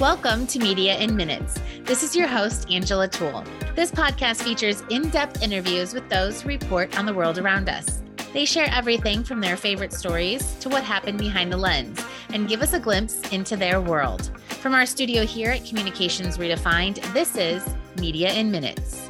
Welcome to Media in Minutes. This is your host, Angela Toole. This podcast features in-depth interviews with those who report on the world around us. They share everything from their favorite stories to what happened behind the lens and give us a glimpse into their world. From our studio here at Communications Redefined, this is Media in Minutes.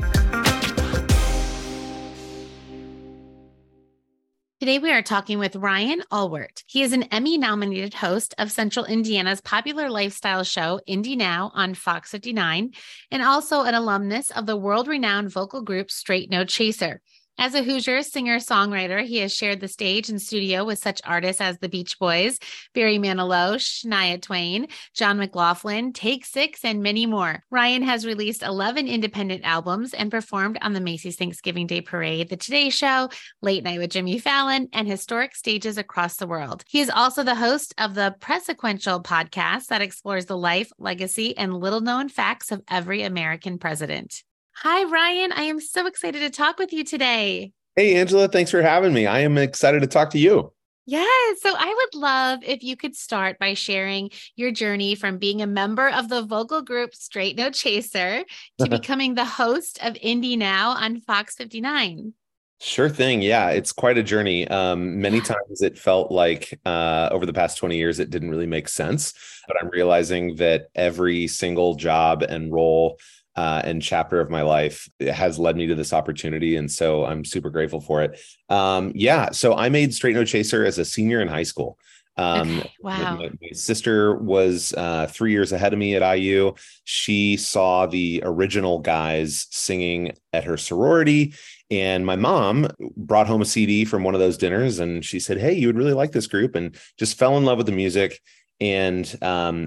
Today, we are talking with Ryan Ahlwardt. He is an Emmy-nominated host of Central Indiana's popular lifestyle show, Indy Now, on Fox 59, and also an alumnus of the world-renowned vocal group Straight No Chaser. As a Hoosier singer-songwriter, he has shared the stage and studio with such artists as the Beach Boys, Barry Manilow, Shania Twain, John McLaughlin, Take Six, and many more. Ryan has released 11 independent albums and performed on the Macy's Thanksgiving Day Parade, The Today Show, Late Night with Jimmy Fallon, and historic stages across the world. He is also the host of the Presiquential Podcast that explores the life, legacy, and little-known facts of every American president. Hi, Ryan. I am so excited to talk with you today. Hey, Angela. Thanks for having me. I am excited to talk to you. Yes. So I would love if you could start by sharing your journey from being a member of the vocal group Straight No Chaser to becoming the host of Indy Now on Fox 59. Sure thing. Yeah, it's quite a journey. Many times it felt like over the past 20 years, it didn't really make sense. But I'm realizing that every single job and role and chapter of my life has led me to this opportunity. And so I'm super grateful for it. So I made Straight No Chaser as a senior in high school. Wow. My sister was 3 years ahead of me at IU. She saw the original guys singing at her sorority. And my mom brought home a CD from one of those dinners. And she said, hey, you would really like this group, and just fell in love with the music. And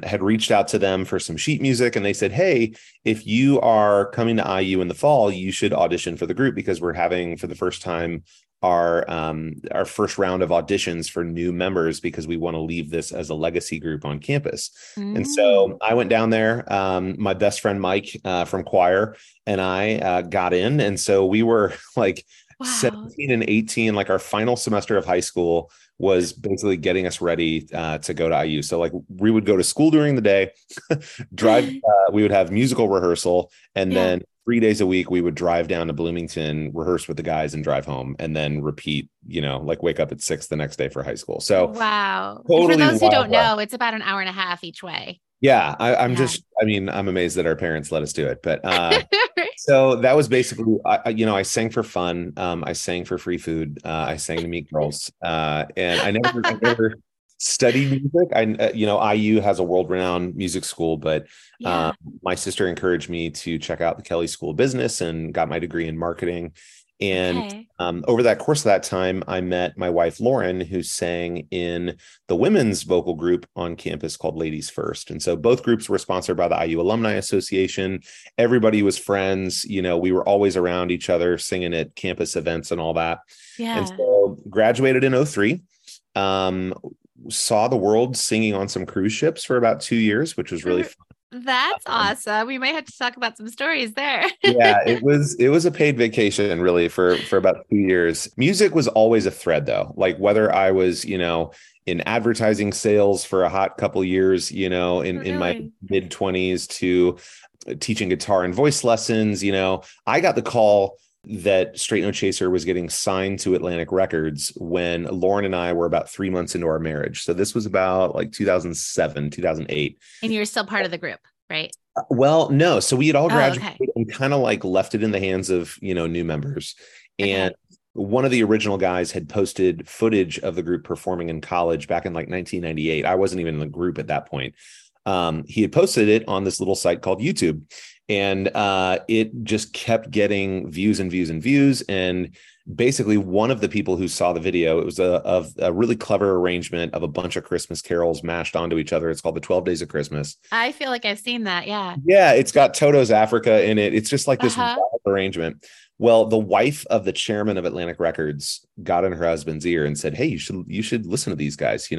had reached out to them for some sheet music. And they said, hey, if you are coming to IU in the fall, you should audition for the group, because we're having, for the first time, our first round of auditions for new members, because we want to leave this as a legacy group on campus. Mm. And so I went down there, my best friend, Mike from choir, and I got in. And so we were like, wow, 17 and 18, like our final semester of high school was basically getting us ready to go to IU. So like we would go to school during the day, drive, we would have musical rehearsal, and then 3 days a week, we would drive down to Bloomington, rehearse with the guys and drive home, and then repeat, you know, like wake up at 6 the next day for high school. So wow. Totally. And for those who don't know, it's about an hour and a half each way. Yeah. I'm amazed that our parents let us do it, but so that was basically, I sang for fun. I sang for free food. I sang to meet girls. And I never studied music. IU has a world-renowned music school, but my sister encouraged me to check out the Kelley School of Business and got my degree in marketing. And over that course of that time, I met my wife, Lauren, who sang in the women's vocal group on campus called Ladies First. And so both groups were sponsored by the IU Alumni Association. Everybody was friends. You know, we were always around each other singing at campus events and all that. Yeah. And so graduated in 2003, saw the world singing on some cruise ships for about 2 years, which was really fun. That's awesome. We might have to talk about some stories there. Yeah, it was a paid vacation really for about 2 years. Music was always a thread though. Like whether I was, in advertising sales for a hot couple years, in my mid 20s to teaching guitar and voice lessons, I got the call that Straight No Chaser was getting signed to Atlantic Records when Lauren and I were about 3 months into our marriage. So this was about like 2007, 2008. And you're still part of the group, right? Well, no. So we had all graduated and kind of like left it in the hands of, new members. And one of the original guys had posted footage of the group performing in college back in like 1998. I wasn't even in the group at that point. He had posted it on this little site called YouTube, and it just kept getting views and views and views. And basically one of the people who saw the video, it was a really clever arrangement of a bunch of Christmas carols mashed onto each other. It's called the 12 Days of Christmas. I feel like I've seen that. Yeah. Yeah. It's got Toto's Africa in it. It's just like this wild arrangement. Well, the wife of the chairman of Atlantic Records got in her husband's ear and said, hey, you should listen to these guys,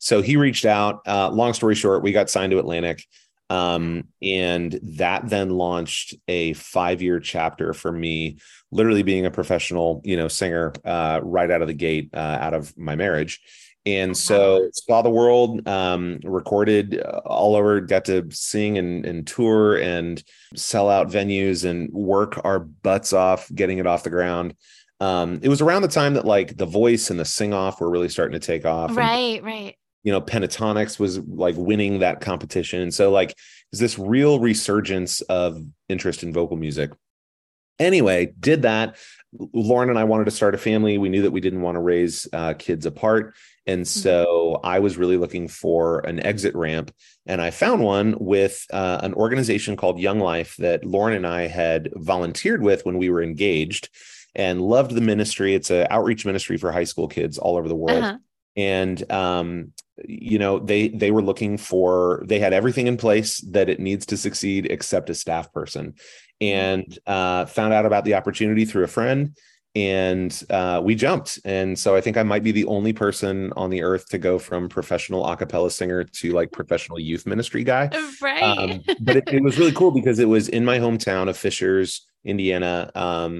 So he reached out. Long story short, we got signed to Atlantic. And that then launched a 5-year chapter for me, literally being a professional, singer right out of the gate, out of my marriage. And so saw the world, recorded all over, got to sing and tour and sell out venues and work our butts off, getting it off the ground. It was around the time that like The Voice and the Sing Off were really starting to take off. Right, and, right. You know, Pentatonix was like winning that competition. And so like, is this real resurgence of interest in vocal music? Anyway, did that. Lauren and I wanted to start a family. We knew that we didn't want to raise kids apart. And so I was really looking for an exit ramp. And I found one with an organization called Young Life that Lauren and I had volunteered with when we were engaged and loved the ministry. It's an outreach ministry for high school kids all over the world. Uh-huh. And, you know, they were looking for, they had everything in place that it needs to succeed except a staff person, and found out about the opportunity through a friend. And we jumped. And so I think I might be the only person on the earth to go from professional a cappella singer to like professional youth ministry guy. Right. But it was really cool because it was in my hometown of Fishers, Indiana.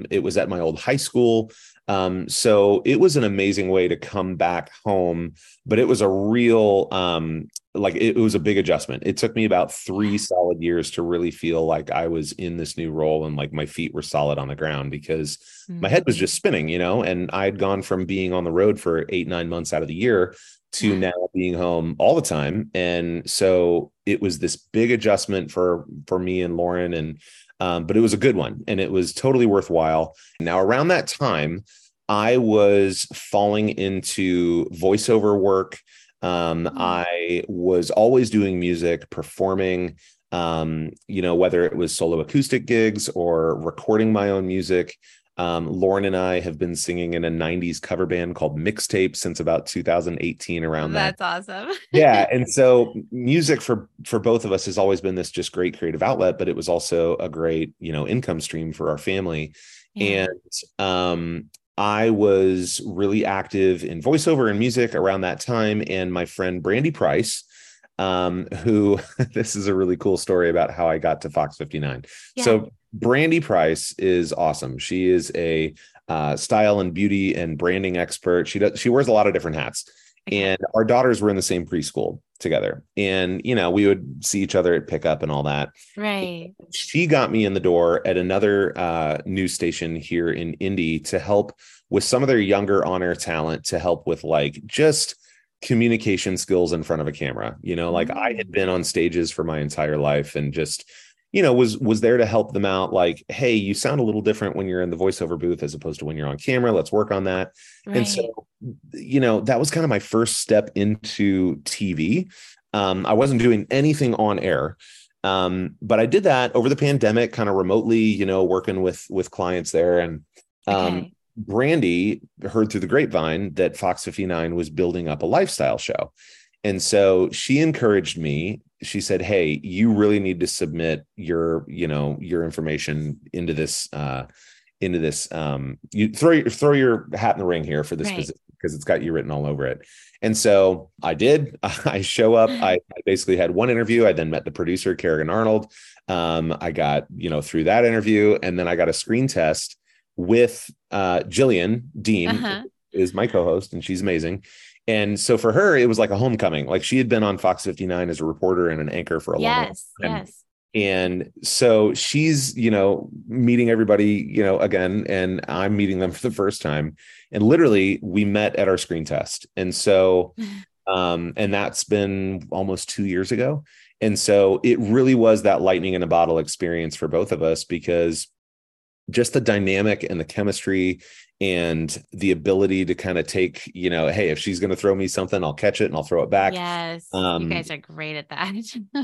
It was at my old high school. So it was an amazing way to come back home, but it was a real, it was a big adjustment. It took me about 3 solid years to really feel like I was in this new role and like my feet were solid on the ground because my head was just spinning, you know, and I'd gone from being on the road for 8-9 months out of the year to now being home all the time. And so it was this big adjustment for me and Lauren, and but it was a good one and it was totally worthwhile. Now, around that time, I was falling into voiceover work. I was always doing music, performing, you know, whether it was solo acoustic gigs or recording my own music. Lauren and I have been singing in a 90s cover band called Mixtape since about 2018 around that. That's awesome. Yeah. And so music for both of us has always been this just great creative outlet, but it was also a great, you know, income stream for our family. Yeah. And I was really active in voiceover and music around that time. And my friend Brandy Price, who this is a really cool story about how I got to Fox 59. Yeah. So Brandy Price is awesome. She is a style and beauty and branding expert. She wears a lot of different hats. And our daughters were in the same preschool together. And, you know, we would see each other at pickup and all that. Right. She got me in the door at another news station here in Indy to help with some of their younger on-air talent, to help with like just communication skills in front of a camera. You know, like I had been on stages for my entire life and just, you know, was there to help them out. Like, hey, you sound a little different when you're in the voiceover booth as opposed to when you're on camera. Let's work on that. Right. And so, you know, that was kind of my first step into TV. I wasn't doing anything on air, but I did that over the pandemic, kind of remotely, you know, working with clients there. And Brandy heard through the grapevine that Fox 59 was building up a lifestyle show. And so she encouraged me. She said, hey, you really need to submit your information into this. You throw your hat in the ring here for this position because it's got you written all over it. And so I did. I show up. I basically had one interview. I then met the producer, Kerrigan Arnold. I got, you know, through that interview. And then I got a screen test with Jillian Dean, who is my co-host, and she's amazing. And so for her, it was like a homecoming. Like she had been on Fox 59 as a reporter and an anchor for a long time. Yes. And so she's, you know, meeting everybody, you know, again, and I'm meeting them for the first time. And literally we met at our screen test. And so, and that's been almost 2 years ago. And so it really was that lightning in a bottle experience for both of us, because just the dynamic and the chemistry and the ability to kind of take, you know, hey, if she's going to throw me something, I'll catch it and I'll throw it back. Yes. You guys are great at that.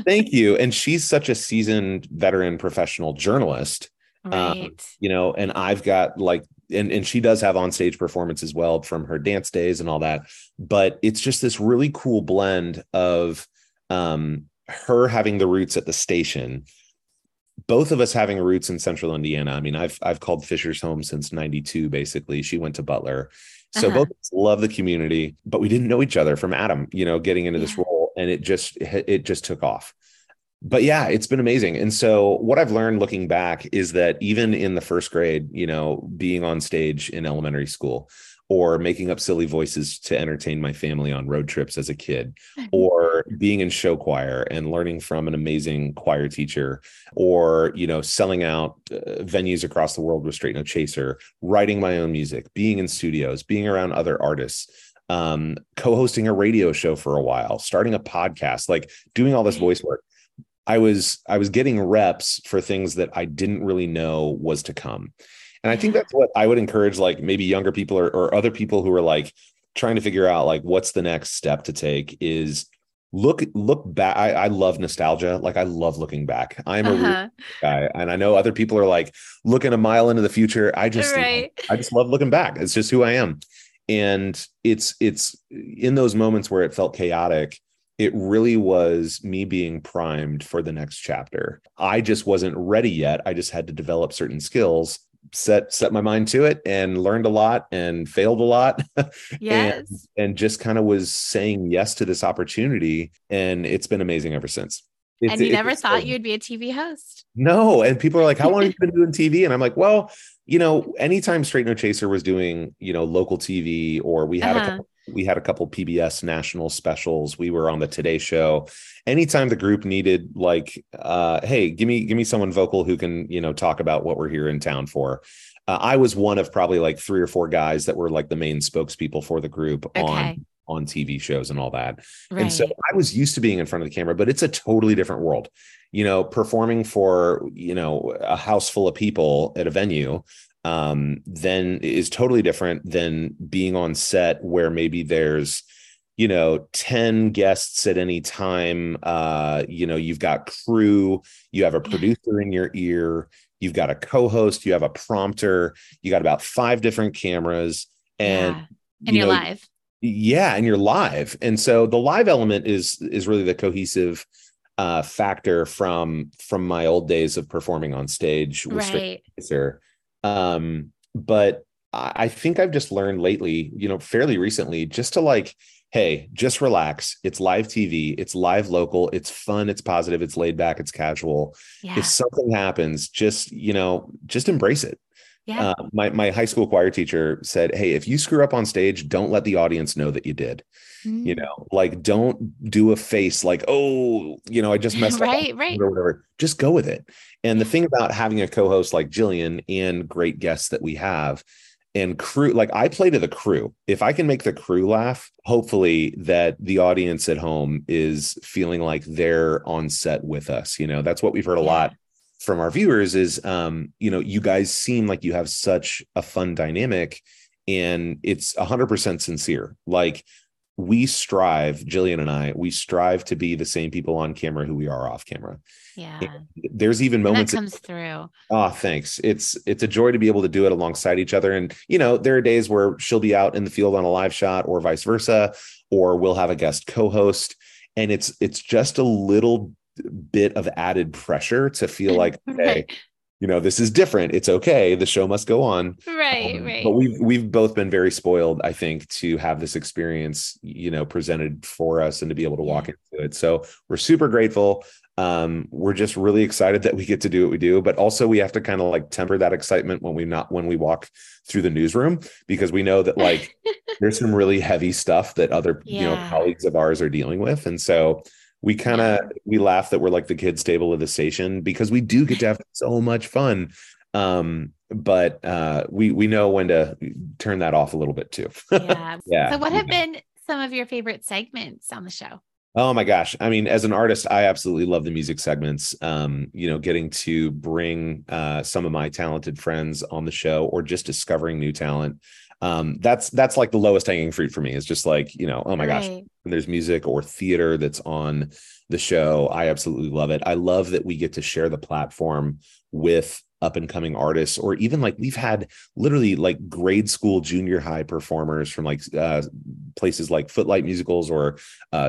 Thank you. And she's such a seasoned veteran professional journalist, you know, and I've got like, and she does have onstage performance as well from her dance days and all that, but it's just this really cool blend of her having the roots at the station, both of us having roots in Central Indiana. I mean, I've called Fishers home since 92, basically. She went to Butler. So both of us love the community, but we didn't know each other from Adam, you know, getting into this role, and it just took off. But yeah, it's been amazing. And so what I've learned looking back is that even in the first grade, you know, being on stage in elementary school or making up silly voices to entertain my family on road trips as a kid, or being in show choir and learning from an amazing choir teacher, or, you know, selling out venues across the world with Straight No Chaser, writing my own music, being in studios, being around other artists, co-hosting a radio show for a while, starting a podcast, like doing all this voice work. I was getting reps for things that I didn't really know was to come. And I think that's what I would encourage, like maybe younger people or other people who are like trying to figure out like what's the next step to take is look back. I love nostalgia. Like I love looking back. I'm a real guy. And I know other people are like looking a mile into the future. I just love looking back. It's just who I am. And it's in those moments where it felt chaotic, it really was me being primed for the next chapter. I just wasn't ready yet. I just had to develop certain skills, set my mind to it, and learned a lot and failed a lot. Yes. and just kind of was saying yes to this opportunity. And it's been amazing ever since. You never thought you'd be a TV host. No. And people are like, how long have you been doing TV? And I'm like, well, you know, anytime Straight No Chaser was doing, you know, local TV, or we had a couple PBS national specials. We were on the Today Show. Anytime the group needed like, hey, give me someone vocal who can, you know, talk about what we're here in town for. I was one of probably like 3 or 4 guys that were like the main spokespeople for the group on TV shows and all that. Right. And so I was used to being in front of the camera, but it's a totally different world, you know, performing for, you know, a house full of people at a venue. Then is totally different than being on set where maybe there's, you know, 10 guests at any time. You know, you've got crew, you have a producer in your ear, you've got a co-host, you have a prompter, you got about 5 different cameras, and you're live. Yeah. And you're live. And so the live element is really the cohesive factor from my old days of performing on stage with Straight No Chaser. But I think I've just learned lately, you know, fairly recently, just to like, hey, just relax. It's live TV. It's live local. It's fun. It's positive. It's laid back. It's casual. Yeah. If something happens, just, you know, just embrace it. Yeah. My high school choir teacher said, hey, if you screw up on stage, don't let the audience know that you did, you know, like, don't do a face like, oh, you know, I just messed up or whatever, just go with it. And the thing about having a co-host like Jillian and great guests that we have and crew, like I play to the crew. If I can make the crew laugh, hopefully that the audience at home is feeling like they're on set with us. You know, that's what we've heard a lot from our viewers is, you know, you guys seem like you have such a fun dynamic, and it's 100% sincere. Like we strive, Jillian and I, we strive to be the same people on camera who we are off camera. Yeah. And there's even moments that comes through. Oh, thanks. It's a joy to be able to do it alongside each other. And, you know, there are days where she'll be out in the field on a live shot or vice versa, or we'll have a guest co-host, and it's just a little bit of added pressure to feel like, okay, you know, this is different. It's okay. The show must go on. Right. But we've both been very spoiled, I think, to have this experience, you know, presented for us and to be able to walk into it. So we're super grateful. We're just really excited that we get to do what we do, but also we have to kind of like temper that excitement when we walk through the newsroom, because we know that like there's some really heavy stuff that other, you know, colleagues of ours are dealing with. And so we kind of, we laugh that we're like the kids table of the station, because we do get to have so much fun. But we know when to turn that off a little bit too. So what have been some of your favorite segments on the show? Oh my gosh. I mean, as an artist, I absolutely love the music segments. You know, getting to bring some of my talented friends on the show, or just discovering new talent. That's like the lowest hanging fruit for me. It's just like, you know, oh my gosh, when there's music or theater that's on the show, I absolutely love it. I love that we get to share the platform with up and coming artists, or even like we've had literally like grade school, junior high performers from like places like Footlite Musicals or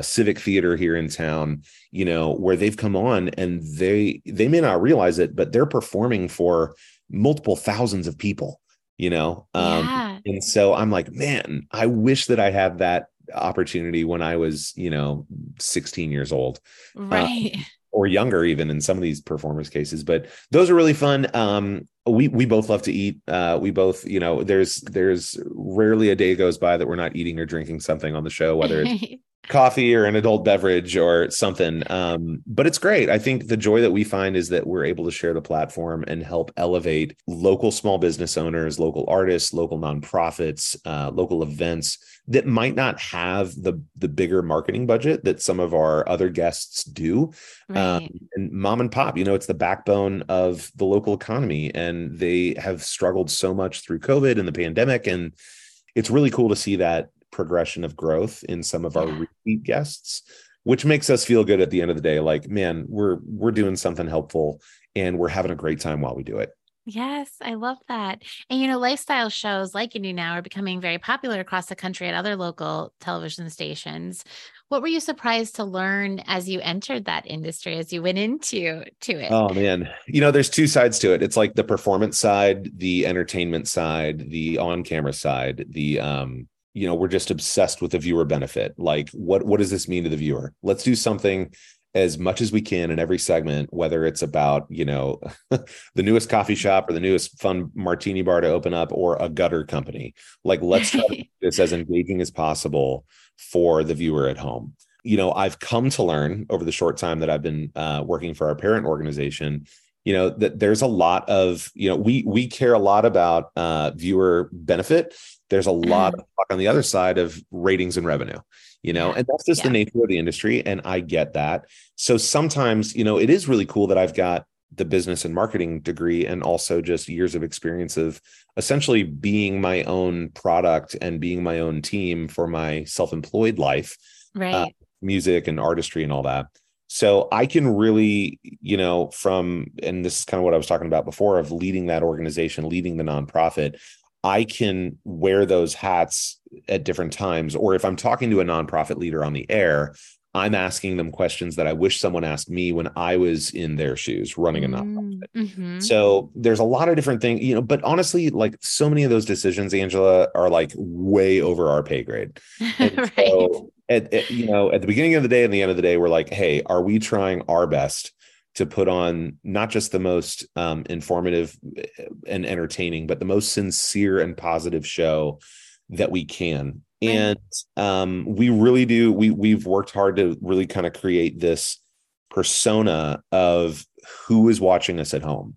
Civic Theatre here in town, you know, where they've come on and they may not realize it, but they're performing for multiple thousands of people, you know? And so I'm like, man, I wish that I had that opportunity when I was, you know, 16 years old. Right. or younger even in some of these performers' cases. But those are really fun. We both love to eat. We both, you know, there's rarely a day goes by that we're not eating or drinking something on the show, whether it's coffee or an adult beverage or something. But it's great. I think the joy that we find is that we're able to share the platform and help elevate local small business owners, local artists, local nonprofits, local events that might not have the bigger marketing budget that some of our other guests do. Right. And mom and pop, you know, it's the backbone of the local economy, and they have struggled so much through COVID and the pandemic. And it's really cool to see that progression of growth in some of our repeat guests, which makes us feel good at the end of the day. Like, man, we're doing something helpful and we're having a great time while we do it. Yes, I love that. And, you know, lifestyle shows like Indy Now are becoming very popular across the country at other local television stations. What were you surprised to learn as you entered that industry, as you went into it? Oh, man. You know, there's two sides to it. It's like the performance side, the entertainment side, the on-camera side, the, you know, we're just obsessed with the viewer benefit. Like, what does this mean to the viewer? Let's do something as much as we can in every segment, whether it's about, you know, the newest coffee shop or the newest fun martini bar to open up or a gutter company. Like, let's try to do this as engaging as possible for the viewer at home. You know, I've come to learn over the short time that I've been working for our parent organization, you know, that there's a lot of, you know, we care a lot about viewer benefit. There's a lot of talk on the other side of ratings and revenue, you know, and that's just the nature of the industry. And I get that. So sometimes, you know, it is really cool that I've got the business and marketing degree and also just years of experience of essentially being my own product and being my own team for my self-employed life, right? Music and artistry and all that. So I can really, you know, and this is kind of what I was talking about before of leading that organization, leading the nonprofit, I can wear those hats at different times. Or if I'm talking to a nonprofit leader on the air, I'm asking them questions that I wish someone asked me when I was in their shoes running a nonprofit. Mm-hmm. So there's a lot of different things, you know, but honestly, like so many of those decisions, Angela, are like way over our pay grade. And right. So you know, at the beginning of the day and the end of the day, we're like, hey, are we trying our best to put on not just the most informative and entertaining, but the most sincere and positive show that we can? Right. And we really do. We've worked hard to really kind of create this persona of who is watching us at home.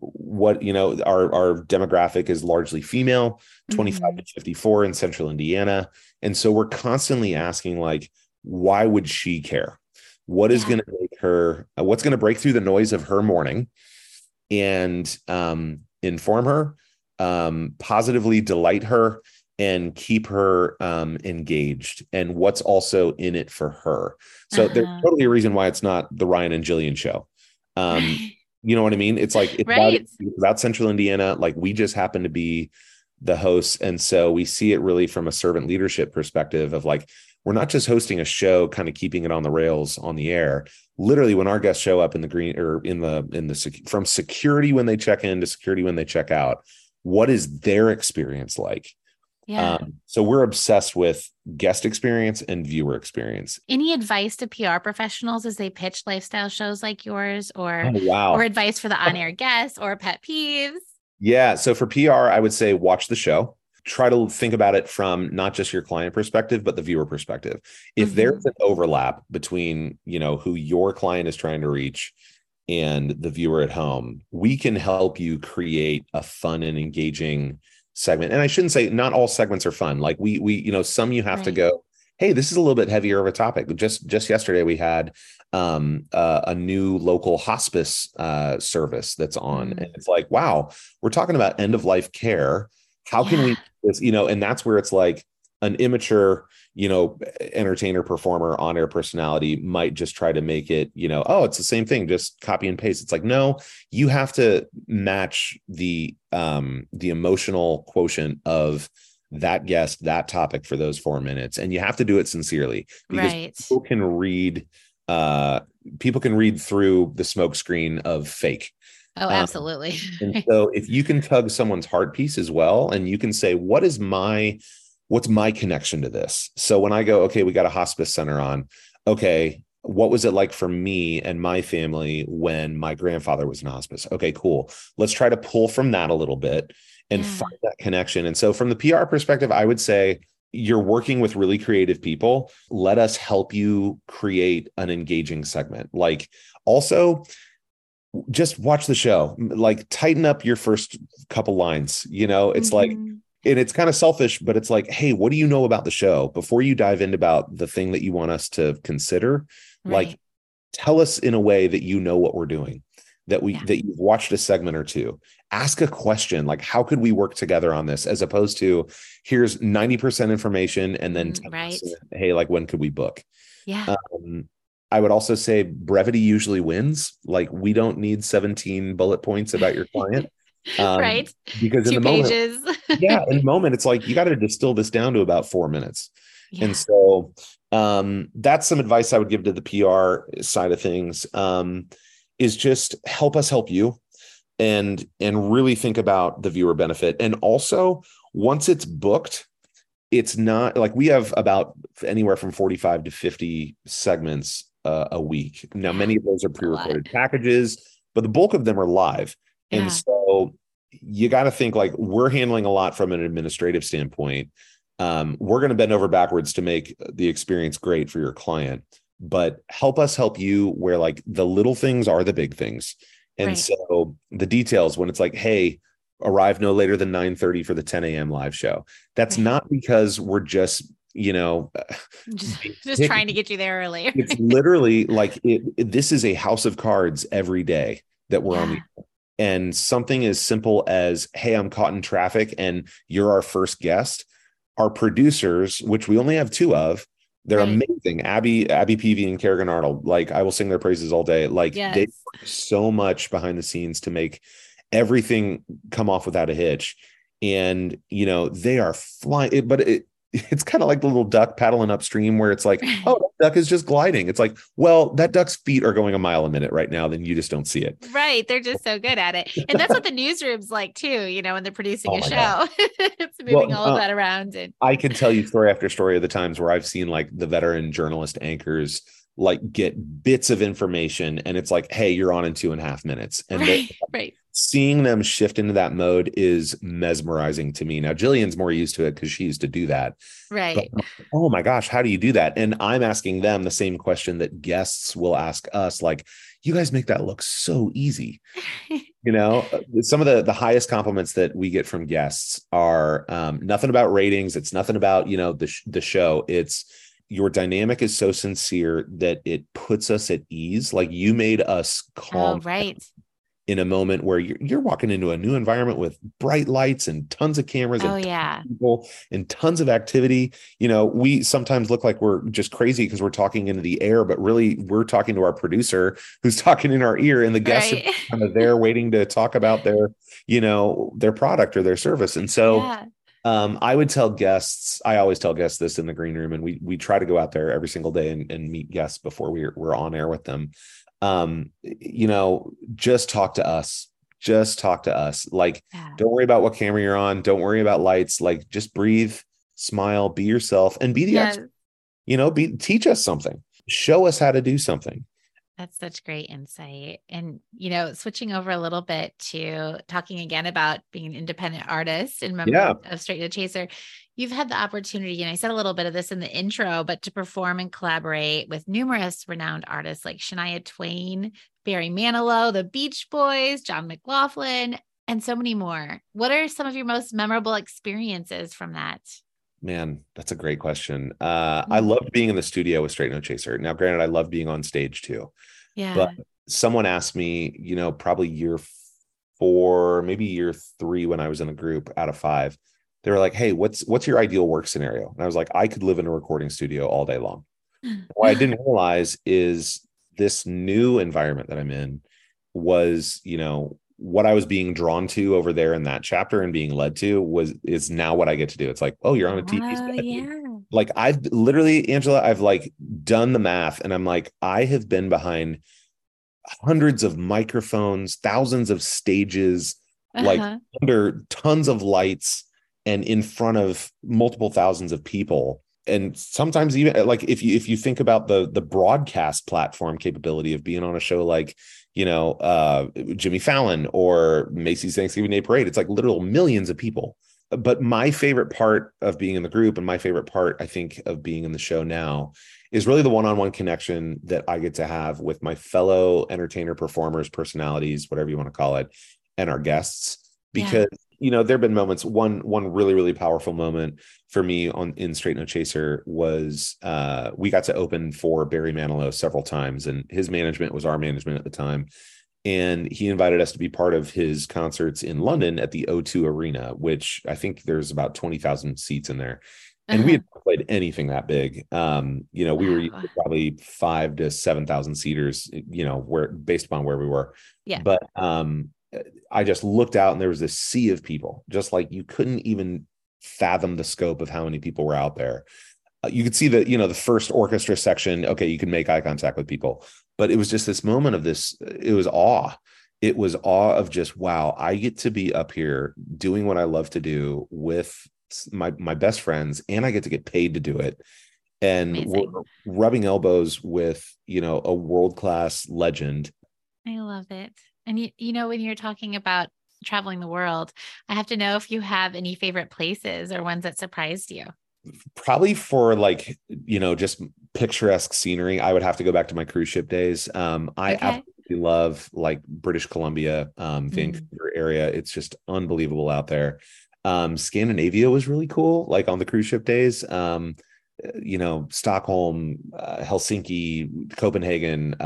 What, you know, our demographic is largely female, 25 to 54 in central Indiana. And so we're constantly asking, like, why would she care? What is going to make her, what's going to break through the noise of her morning and, inform her, positively delight her and keep her, engaged, and what's also in it for her. So there's totally a reason why it's not the Ryan and Jillian show. You know what I mean? It's like, it's right. about central Indiana. Like, we just happen to be the hosts. And so we see it really from a servant leadership perspective of like, we're not just hosting a show, kind of keeping it on the rails on the air. Literally, when our guests show up in the green or in the from security, when they check in to security, when they check out, what is their experience like? Yeah. So we're obsessed with guest experience and viewer experience. Any advice to PR professionals as they pitch lifestyle shows like yours, or advice for the on-air guests or pet peeves? Yeah. So for PR, I would say watch the show. Try to think about it from not just your client perspective, but the viewer perspective. If there's an overlap between, you know, who your client is trying to reach and the viewer at home, we can help you create a fun and engaging segment. And I shouldn't say not all segments are fun. Like we you know, some you have to go, hey, this is a little bit heavier of a topic. Just yesterday we had a new local hospice service that's on. And it's like, wow, we're talking about end of life care. How can we, you know, and that's where it's like an immature, you know, entertainer, performer, on-air personality might just try to make it, you know, oh, it's the same thing, just copy and paste. It's like, no, you have to match the emotional quotient of that guest, that topic for those 4 minutes. And you have to do it sincerely, because people can read through the smokescreen of fake. Oh, absolutely. And so if you can tug someone's heart piece as well, and you can say, what's my connection to this? So when I go, okay, we got a hospice center on. Okay. what was it like for me and my family when my grandfather was in hospice? Okay, cool. Let's try to pull from that a little bit and find that connection. And so from the PR perspective, I would say you're working with really creative people. Let us help you create an engaging segment. Like, also just watch the show, like tighten up your first couple lines, you know, it's like, and it's kind of selfish, but it's like, hey, what do you know about the show before you dive into about the thing that you want us to consider? Right. Like, tell us in a way that you know what we're doing, that we that you've watched a segment or two. Ask a question like, how could we work together on this? As opposed to, here's 90% information and then 10%, hey, like, when could we book? Yeah. I would also say brevity usually wins. Like, we don't need 17 bullet points about your client. Right. Because in the moment, in the moment, it's like, you got to distill this down to about 4 minutes. Yeah. And so that's some advice I would give to the PR side of things, is just help us help you and really think about the viewer benefit. And also, once it's booked, it's not like we have about anywhere from 45 to 50 segments a week. Now, many of those are pre-recorded packages, but the bulk of them are live. And so you got to think, like, we're handling a lot from an administrative standpoint. We're going to bend over backwards to make the experience great for your client, but help us help you, where like the little things are the big things. And so the details, when it's like, hey, arrive no later than 9:30 for the 10 a.m. live show. That's not because we're just, you know, just trying to get you there early. It's literally like, this is a house of cards every day that we're on the. And something as simple as, hey, I'm caught in traffic and you're our first guest. Our producers, which we only have two of, they're amazing. Abby Peavy and Kerrigan Arnold. Like, I will sing their praises all day. Like, they work so much behind the scenes to make everything come off without a hitch. And, you know, they are flying, but it's kind of like the little duck paddling upstream, where it's like, oh, that duck is just gliding. It's like, well, that duck's feet are going a mile a minute right now. Then you just don't see it. Right. They're just so good at it. And that's what the newsroom's like too, you know, when they're producing a show, it's moving all of that around. And I can tell you story after story of the times where I've seen like the veteran journalist anchors, like, get bits of information and it's like, hey, you're on in 2.5 minutes. And seeing them shift into that mode is mesmerizing to me. Now, Jillian's more used to it because she used to do that. Right. But, oh my gosh, how do you do that? And I'm asking them the same question that guests will ask us, like, you guys make that look so easy. You know, some of the highest compliments that we get from guests are nothing about ratings. It's nothing about, you know, the show. It's, your dynamic is so sincere that it puts us at ease. Like, you made us calm in a moment where you're walking into a new environment with bright lights and tons of cameras and tons of people and tons of activity. You know, we sometimes look like we're just crazy because we're talking into the air, but really we're talking to our producer who's talking in our ear, and the guests are kind of there waiting to talk about their, you know, their product or their service. And so I would tell guests, I always tell guests this in the green room, and we try to go out there every single day and meet guests before we're on air with them. You know, just talk to us. Like, don't worry about what camera you're on. Don't worry about lights. Like, just breathe, smile, be yourself, and be the expert. You know, teach us something. Show us how to do something. That's such great insight. And, you know, switching over a little bit to talking again about being an independent artist and member of Straight No Chaser, you've had the opportunity, and I said a little bit of this in the intro, but to perform and collaborate with numerous renowned artists like Shania Twain, Barry Manilow, the Beach Boys, John McLaughlin, and so many more. What are some of your most memorable experiences from that? Man, that's a great question. I loved being in the studio with Straight No Chaser. Now, granted, I love being on stage too. Yeah. But someone asked me, you know, probably year four, maybe year three, when I was in the group out of five, they were like, hey, what's your ideal work scenario? And I was like, I could live in a recording studio all day long. What I didn't realize is this new environment that I'm in was, you know, what I was being drawn to over there in that chapter and being led to is now what I get to do. It's like, oh, you're on a TV set. Yeah. Like, I've literally, Angela, I've like done the math, and I'm like, I have been behind hundreds of microphones, thousands of stages, like under tons of lights and in front of multiple thousands of people And sometimes even like if you think about the broadcast platform capability of being on a show like, you know, Jimmy Fallon or Macy's Thanksgiving Day Parade, it's like literal millions of people. But my favorite part of being in the group and my favorite part, I think, of being in the show now is really the one-on-one connection that I get to have with my fellow entertainer, performers, personalities, whatever you want to call it, and our guests. Because, you know, there've been moments, one really, really powerful moment for me in Straight No Chaser was we got to open for Barry Manilow several times, and his management was our management at the time. And he invited us to be part of his concerts in London at the O2 Arena, which I think there's about 20,000 seats in there. And we had not played anything that big. You know, we were probably 5,000 to 7,000 seaters, you know, where based upon where we were. Yeah. But I just looked out and there was this sea of people, just like you couldn't even fathom the scope of how many people were out there. You could see that, you know, the first orchestra section. Okay, you can make eye contact with people, but it was just this moment of this. It was awe. It was awe of just, wow, I get to be up here doing what I love to do with my best friends, and I get to get paid to do it. And we're rubbing elbows with, you know, a world-class legend. I love it. And you know, when you're talking about traveling the world, I have to know if you have any favorite places or ones that surprised you. Probably for, like, you know, just picturesque scenery, I would have to go back to my cruise ship days. I absolutely love, like, British Columbia, Vancouver area. It's just unbelievable out there. Scandinavia was really cool, like on the cruise ship days. You know, Stockholm, Helsinki, Copenhagen.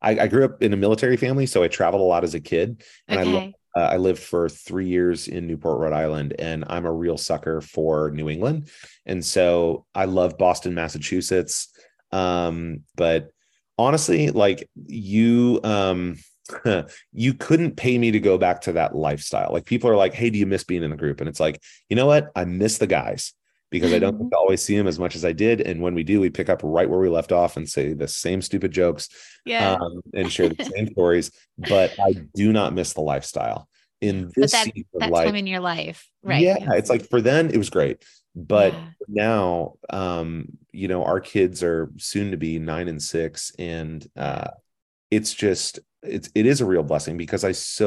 I grew up in a military family, so I traveled a lot as a kid. And I lived for 3 years in Newport, Rhode Island, and I'm a real sucker for New England. And so I love Boston, Massachusetts. But honestly, like, you couldn't pay me to go back to that lifestyle. Like, people are like, hey, do you miss being in the group? And it's like, you know what? I miss the guys, because I don't always see them as much as I did. And when we do, we pick up right where we left off and say the same stupid jokes and share the same stories. But I do not miss the lifestyle in this time in your life. Right. Yeah. It's like, for then it was great. But now, you know, our kids are soon to be 9 and 6. And it's just, it is a real blessing, because I was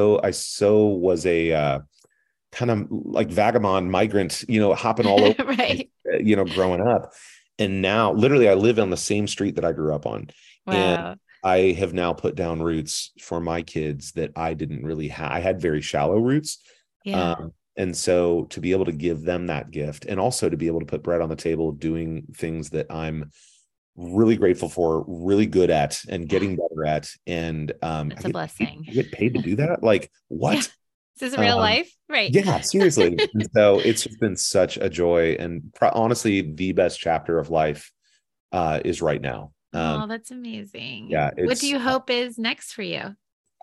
a, kind of like vagabond migrant, you know, hopping all over, you know, growing up. And now literally I live on the same street that I grew up on. Wow. And I have now put down roots for my kids that I didn't really have. I had very shallow roots. Yeah. And so to be able to give them that gift, and also to be able to put bread on the table, doing things that I'm really grateful for, really good at, and getting better at. And it's a blessing. I get paid to do that. Like, what? Yeah. This is real life, right? Yeah, seriously. So it's just been such a joy, and honestly, the best chapter of life is right now. Oh, that's amazing. Yeah. What do you hope is next for you?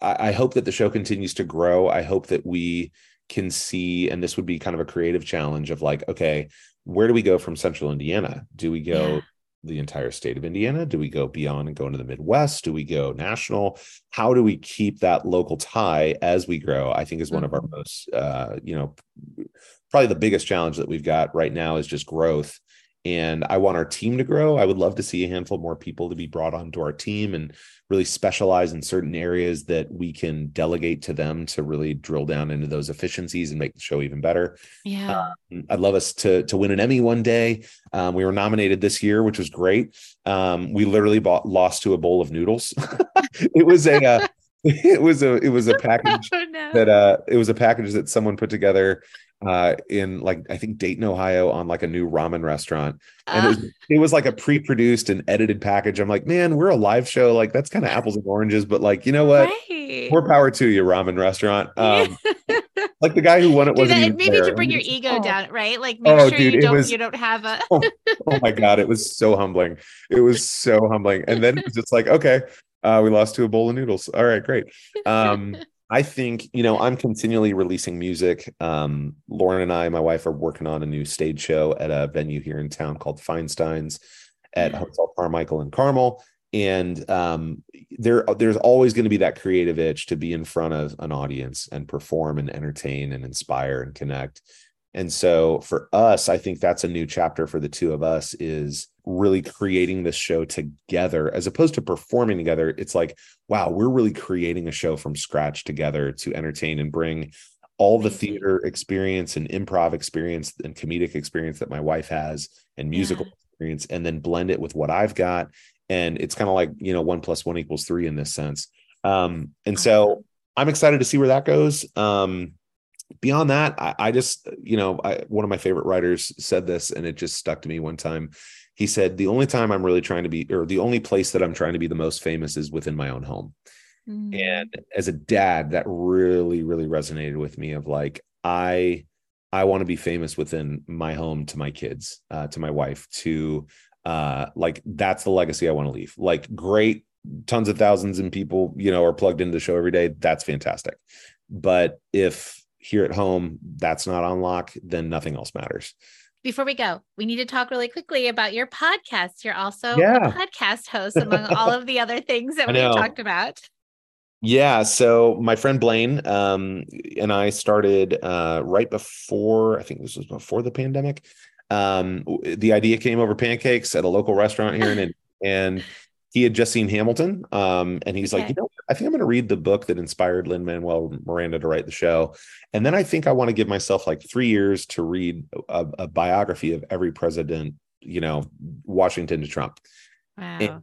I hope that the show continues to grow. I hope that we can see, and this would be kind of a creative challenge of, like, okay, where do we go from Central Indiana? Do we go the entire state of Indiana? Do we go beyond and go into the Midwest? Do we go national? How do we keep that local tie as we grow? I think is one of our most, you know, probably the biggest challenge that we've got right now is just growth. And I want our team to grow. I would love to see a handful more people to be brought onto our team and really specialize in certain areas that we can delegate to them to really drill down into those efficiencies and make the show even better. Yeah, I'd love us to win an Emmy one day. We were nominated this year, which was great. We literally lost to a bowl of noodles. It was a package that someone put together in, like, I think Dayton, Ohio, on like a new ramen restaurant. And it was like a pre-produced and edited package. I'm like, man, we're a live show. Like, that's kind of apples and oranges, but, like, you know what? Right. More power to you, ramen restaurant. Like, the guy who won it wasn't even there. Maybe to bring your ego down, right? Like, make sure you don't have a... oh my God. It was so humbling. It was so humbling. And then it was just like, okay, we lost to a bowl of noodles. All right, great. I think, you know, I'm continually releasing music. Lauren and I, my wife, are working on a new stage show at a venue here in town called Feinstein's at Hotel Carmichael in Carmel. And there's always going to be that creative itch to be in front of an audience and perform and entertain and inspire and connect. And so for us, I think that's a new chapter for the two of us, is really creating this show together as opposed to performing together. It's like, wow, we're really creating a show from scratch together to entertain and bring all the theater experience and improv experience and comedic experience that my wife has and musical experience, and then blend it with what I've got. And it's kind of like, you know, 1 + 1 = 3 in this sense. And so I'm excited to see where that goes. Beyond that, I just, you know, one of my favorite writers said this, and it just stuck to me one time. He said, the only time I'm really trying to be, or the only place that I'm trying to be the most famous is within my own home. Mm. And as a dad, that really, really resonated with me, of like, I want to be famous within my home, to my kids, to my wife, to like, that's the legacy I want to leave. Like, great, tons of thousands and people, you know, are plugged into the show every day. That's fantastic. But if here at home, that's not on lock, then nothing else matters. Before we go, we need to talk really quickly about your podcast. You're also a podcast host, among all of the other things that we talked about. Yeah. So my friend Blaine and I started right before, I think this was before the pandemic. The idea came over pancakes at a local restaurant here in Indy, and he had just seen Hamilton. And he's like, you know, I think I'm going to read the book that inspired Lin-Manuel Miranda to write the show. And then I think I want to give myself like 3 years to read a biography of every president, you know, Washington to Trump. Wow. And,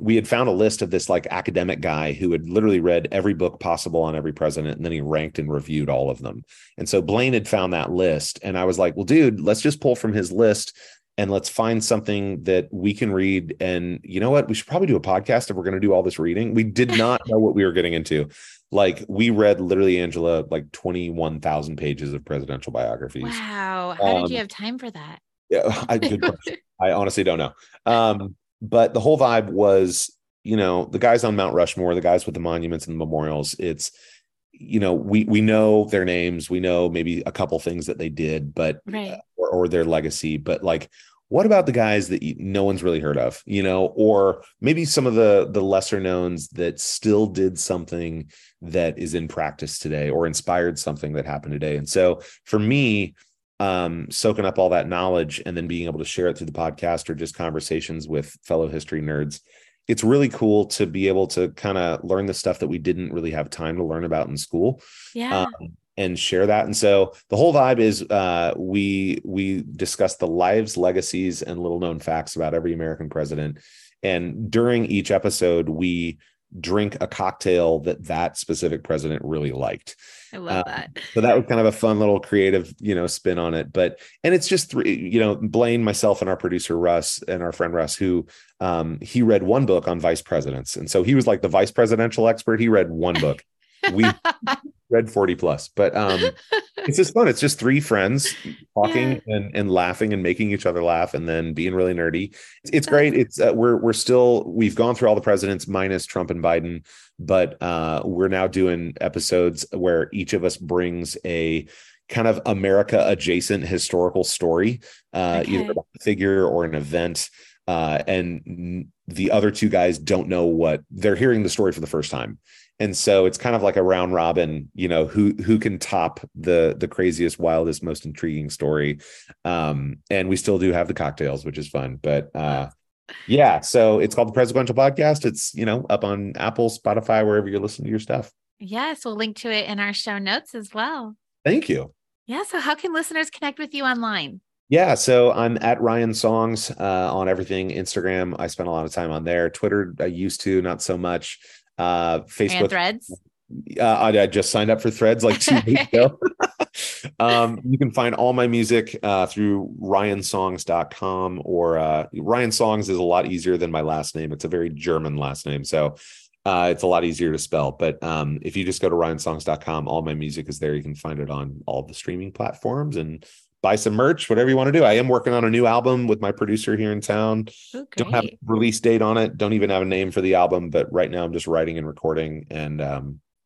we had found a list of this like academic guy who had literally read every book possible on every president, and then he ranked and reviewed all of them. And so Blaine had found that list, and I was like, well, dude, let's just pull from his list and let's find something that we can read. And you know what? We should probably do a podcast if we're going to do all this reading. We did not know what we were getting into. Like, we read literally, Angela, like 21,000 pages of presidential biographies. Wow. How did you have time for that? Yeah, good question. I honestly don't know. But the whole vibe was, you know, the guys on Mount Rushmore, the guys with the monuments and the memorials, it's, you know, we know their names, we know maybe a couple things that they did, but or their legacy. But like, what about the guys that no one's really heard of, you know, or maybe some of the lesser knowns that still did something that is in practice today or inspired something that happened today? And so for me, soaking up all that knowledge and then being able to share it through the podcast or just conversations with fellow history nerds, it's really cool to be able to kind of learn the stuff that we didn't really have time to learn about in school, and share that. And so the whole vibe is we discuss the lives, legacies, and little known facts about every American president. And during each episode, we drink a cocktail that specific president really liked. I love that. So that was kind of a fun little creative, you know, spin on it. But, and it's just three, you know, Blaine, myself, and our producer, Russ, and our friend Russ, who he read one book on vice presidents. And so he was like the vice presidential expert. He read one book. We read 40 plus, but it's just fun. It's just three friends talking and laughing and making each other laugh and then being really nerdy. It's great. It's we've gone through all the presidents minus Trump and Biden, but we're now doing episodes where each of us brings a kind of America adjacent historical story, either about a figure or an event. And the other two guys don't know what they're hearing the story for the first time. And so it's kind of like a round robin, you know, who can top the craziest, wildest, most intriguing story. And we still do have the cocktails, which is fun, but yeah. So it's called the Presiquential Podcast. It's, you know, up on Apple, Spotify, wherever you're listening to your stuff. Yes. We'll link to it in our show notes as well. Thank you. Yeah. So how can listeners connect with you online? Yeah. So I'm at RyanSongs on everything. Instagram, I spend a lot of time on there. Twitter, I used to, not so much. Facebook and Threads. I just signed up for Threads like 2 weeks ago. You can find all my music through RyanSongs.com, or RyanSongs is a lot easier than my last name. It's a very German last name, so it's a lot easier to spell. But if you just go to RyanSongs.com, all my music is there. You can find it on all the streaming platforms and buy some merch, whatever you want to do. I am working on a new album with my producer here in town. Oh, don't have a release date on it. Don't even have a name for the album, but right now I'm just writing and recording, and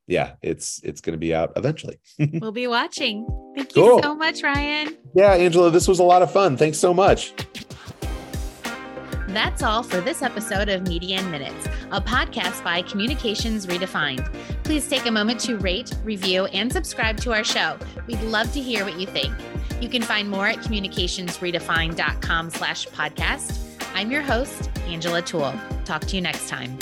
it's going to be out eventually. We'll be watching. Thank you so much, Ryan. Yeah, Angela, this was a lot of fun. Thanks so much. That's all for this episode of Media in Minutes, a podcast by Communications Redefined. Please take a moment to rate, review, and subscribe to our show. We'd love to hear what you think. You can find more at communicationsredefined.com/podcast. I'm your host, Angela Toole. Talk to you next time.